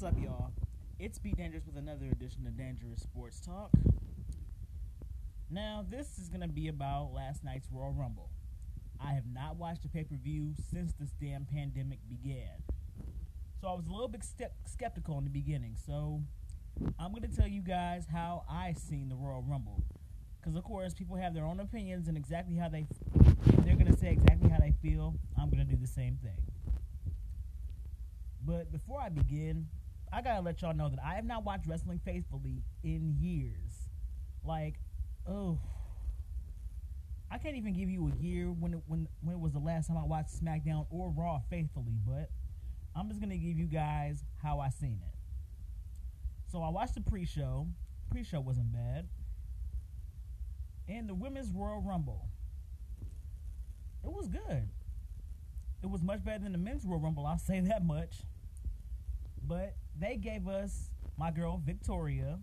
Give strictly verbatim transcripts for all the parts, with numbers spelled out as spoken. What's up, y'all? It's Be Dangerous with another edition of Dangerous Sports Talk. Now, this is going to be about last night's Royal Rumble. I have not watched a pay-per-view since this damn pandemic began. So I was a little bit step- skeptical in the beginning. So I'm going to tell you guys how I seen the Royal Rumble. Because, of course, people have their own opinions and exactly how they f- they're going to say exactly how they feel. I'm going to do the same thing. But before I begin, I gotta let y'all know that I have not watched wrestling faithfully in years. Like, oh, I can't even give you a year when it, when when it was the last time I watched SmackDown or Raw faithfully. But I'm just gonna give you guys how I seen it. So I watched the pre-show. Pre-show wasn't bad. And the Women's Royal Rumble. It was good. It was much better than the Men's Royal Rumble. I'll say that much. But they gave us my girl Victoria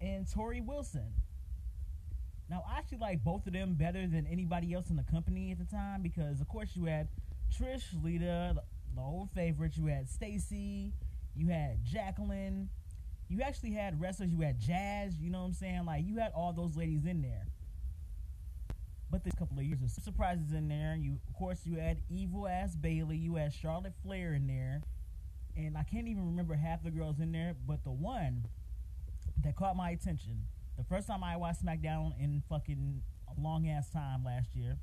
and Tori Wilson. Now, I actually like both of them better than anybody else in the company at the time because, of course, you had Trish, Lita, the, the old favorites. You had Stacy. You had Jacqueline. You actually had wrestlers. You had Jazz. You know what I'm saying? Like, you had all those ladies in there. But there's a couple of years of surprises in there. You, of course, you had evil-ass Bayley. You had Charlotte Flair in there. And I can't even remember half the girls in there, but the one that caught my attention, the first time I watched SmackDown in fucking a long-ass time last year,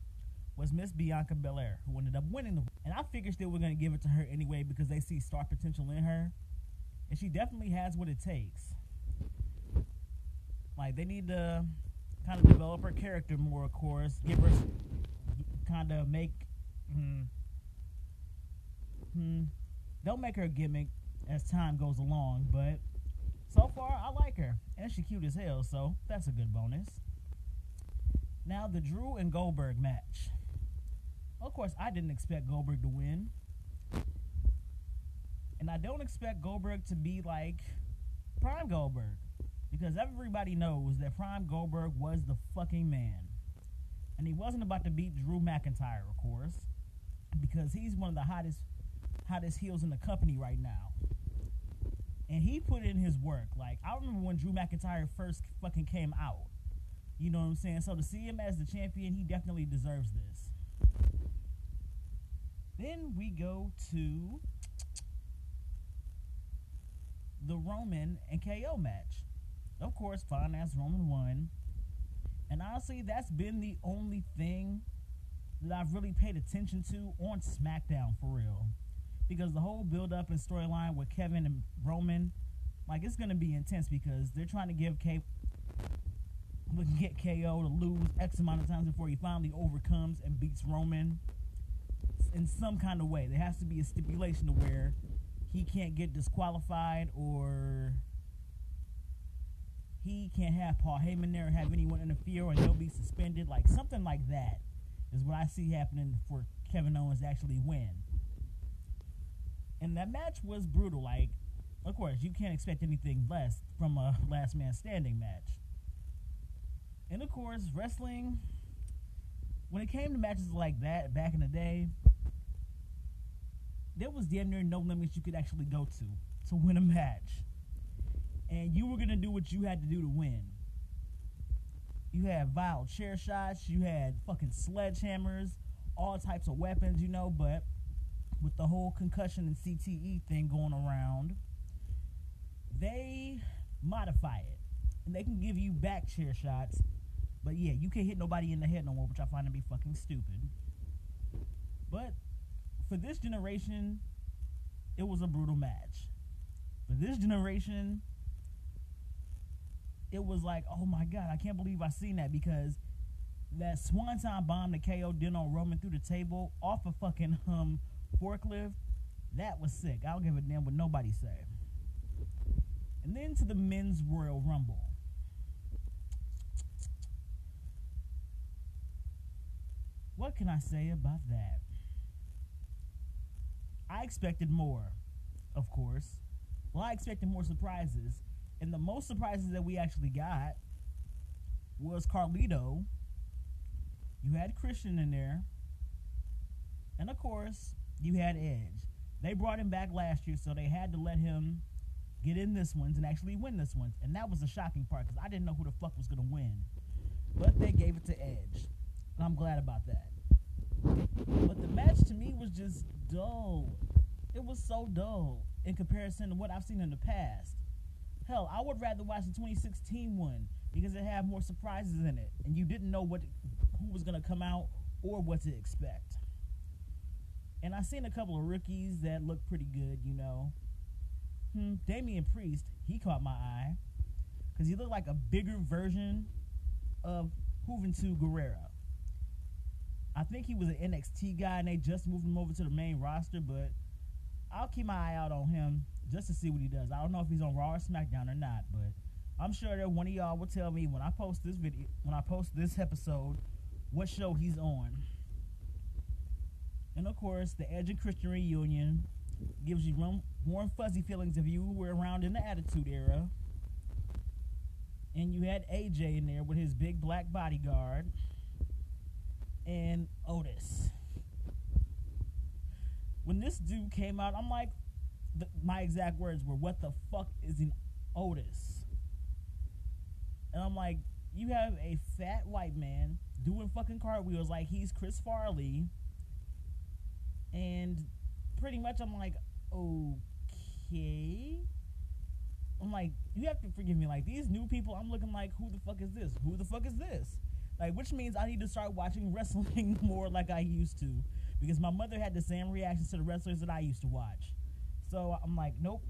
was Miss Bianca Belair, who ended up winning the Rumble. And I figured they were going to give it to her anyway because they see star potential in her. And she definitely has what it takes. Like, they need to kind of develop her character more, of course. Give her, kind of make, hmm, hmm. Don't make her a gimmick as time goes along, but so far I like her. And she's cute as hell, so that's a good bonus. Now, the Drew and Goldberg match. Of course, I didn't expect Goldberg to win. And I don't expect Goldberg to be like Prime Goldberg. Because everybody knows that Prime Goldberg was the fucking man. And he wasn't about to beat Drew McIntyre, of course. Because he's one of the hottest... hottest heels in the company right now. And he put in his work. Like, I remember when Drew McIntyre first fucking came out. You know what I'm saying? So to see him as the champion, he definitely deserves this. Then we go to the Roman and K O match. Of course, fine-ass Roman won. And honestly, that's been the only thing that I've really paid attention to on SmackDown for real. Because the whole build-up and storyline with Kevin and Roman, like, it's going to be intense because they're trying to give K- get K O to lose X amount of times before he finally overcomes and beats Roman in some kind of way. There has to be a stipulation to where he can't get disqualified or he can't have Paul Heyman there or have anyone interfere or they'll be suspended. Like, something like that is what I see happening for Kevin Owens to actually win. And that match was brutal. Like, of course, you can't expect anything less from a last man standing match. And, of course, wrestling, when it came to matches like that back in the day, there was damn near no limits you could actually go to to win a match. And you were going to do what you had to do to win. You had vile chair shots. You had fucking sledgehammers, all types of weapons, you know, but with the whole concussion and C T E thing going around, they modify it. And they can give you back chair shots, but yeah, you can't hit nobody in the head no more, which I find to be fucking stupid. But for this generation, it was a brutal match. For this generation, it was like, oh my God, I can't believe I seen that, because that swanton bomb that K O did on Roman through the table off of fucking, um, forklift, that was sick. I don't give a damn what nobody say. And then to the Men's Royal Rumble. What can I say about that? I expected more, of course. Well, I expected more surprises. And the most surprises that we actually got was Carlito. You had Christian in there. And, of course, you had Edge. They brought him back last year, so they had to let him get in this one's and actually win this one. And that was the shocking part, because I didn't know who the fuck was going to win. But they gave it to Edge, and I'm glad about that. But the match to me was just dull. It was so dull in comparison to what I've seen in the past. Hell, I would rather watch the twenty sixteen one, because it had more surprises in it, and you didn't know what who was going to come out or what to expect. And I seen a couple of rookies that looked pretty good, you know. Hmm, Damian Priest, he caught my eye, because he looked like a bigger version of Juventud Guerrero. I think he was an N X T guy, and they just moved him over to the main roster, but I'll keep my eye out on him just to see what he does. I don't know if he's on Raw or SmackDown or not, but I'm sure that one of y'all will tell me when I post this video, when I post this episode, what show he's on. And of course, the Edge and Christian reunion gives you warm, warm fuzzy feelings if you were around in the Attitude Era. And you had A J in there with his big black bodyguard. And Otis. When this dude came out, I'm like, the, my exact words were, what the fuck is an Otis? And I'm like, you have a fat white man doing fucking cartwheels like he's Chris Farley. And pretty much I'm like, okay. I'm like, you have to forgive me. Like, these new people, I'm looking like, who the fuck is this? Who the fuck is this? Like, which means I need to start watching wrestling more like I used to, because my mother had the same reactions to the wrestlers that I used to watch. So I'm like, nope.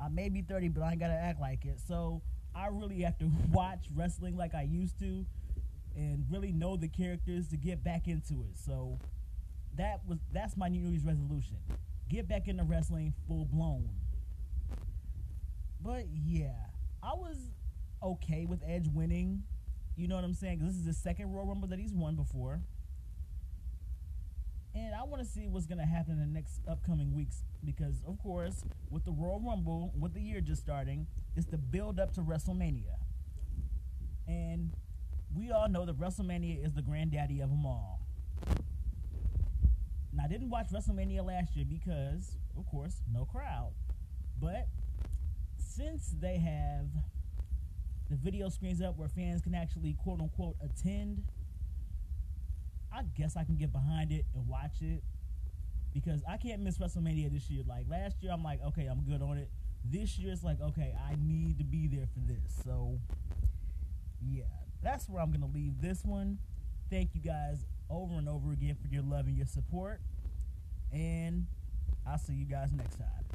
I may be thirty, but I ain't got to act like it. So I really have to watch wrestling like I used to and really know the characters to get back into it. So that was that's my New Year's resolution. Get back into wrestling full blown. But yeah, I was okay with Edge winning. You know what I'm saying? 'Cause this is the second Royal Rumble that he's won before. And I want to see what's going to happen in the next upcoming weeks. Because, of course, with the Royal Rumble, with the year just starting, it's the build-up to WrestleMania. And we all know that WrestleMania is the granddaddy of them all. Now, I didn't watch WrestleMania last year because, of course, no crowd. But since they have the video screens up where fans can actually, quote-unquote, attend, I guess I can get behind it and watch it, because I can't miss WrestleMania this year. Like, last year, I'm like, okay, I'm good on it. This year, it's like, okay, I need to be there for this. So, yeah, that's where I'm going to leave this one. Thank you guys over and over again for your love and your support, and I'll see you guys next time.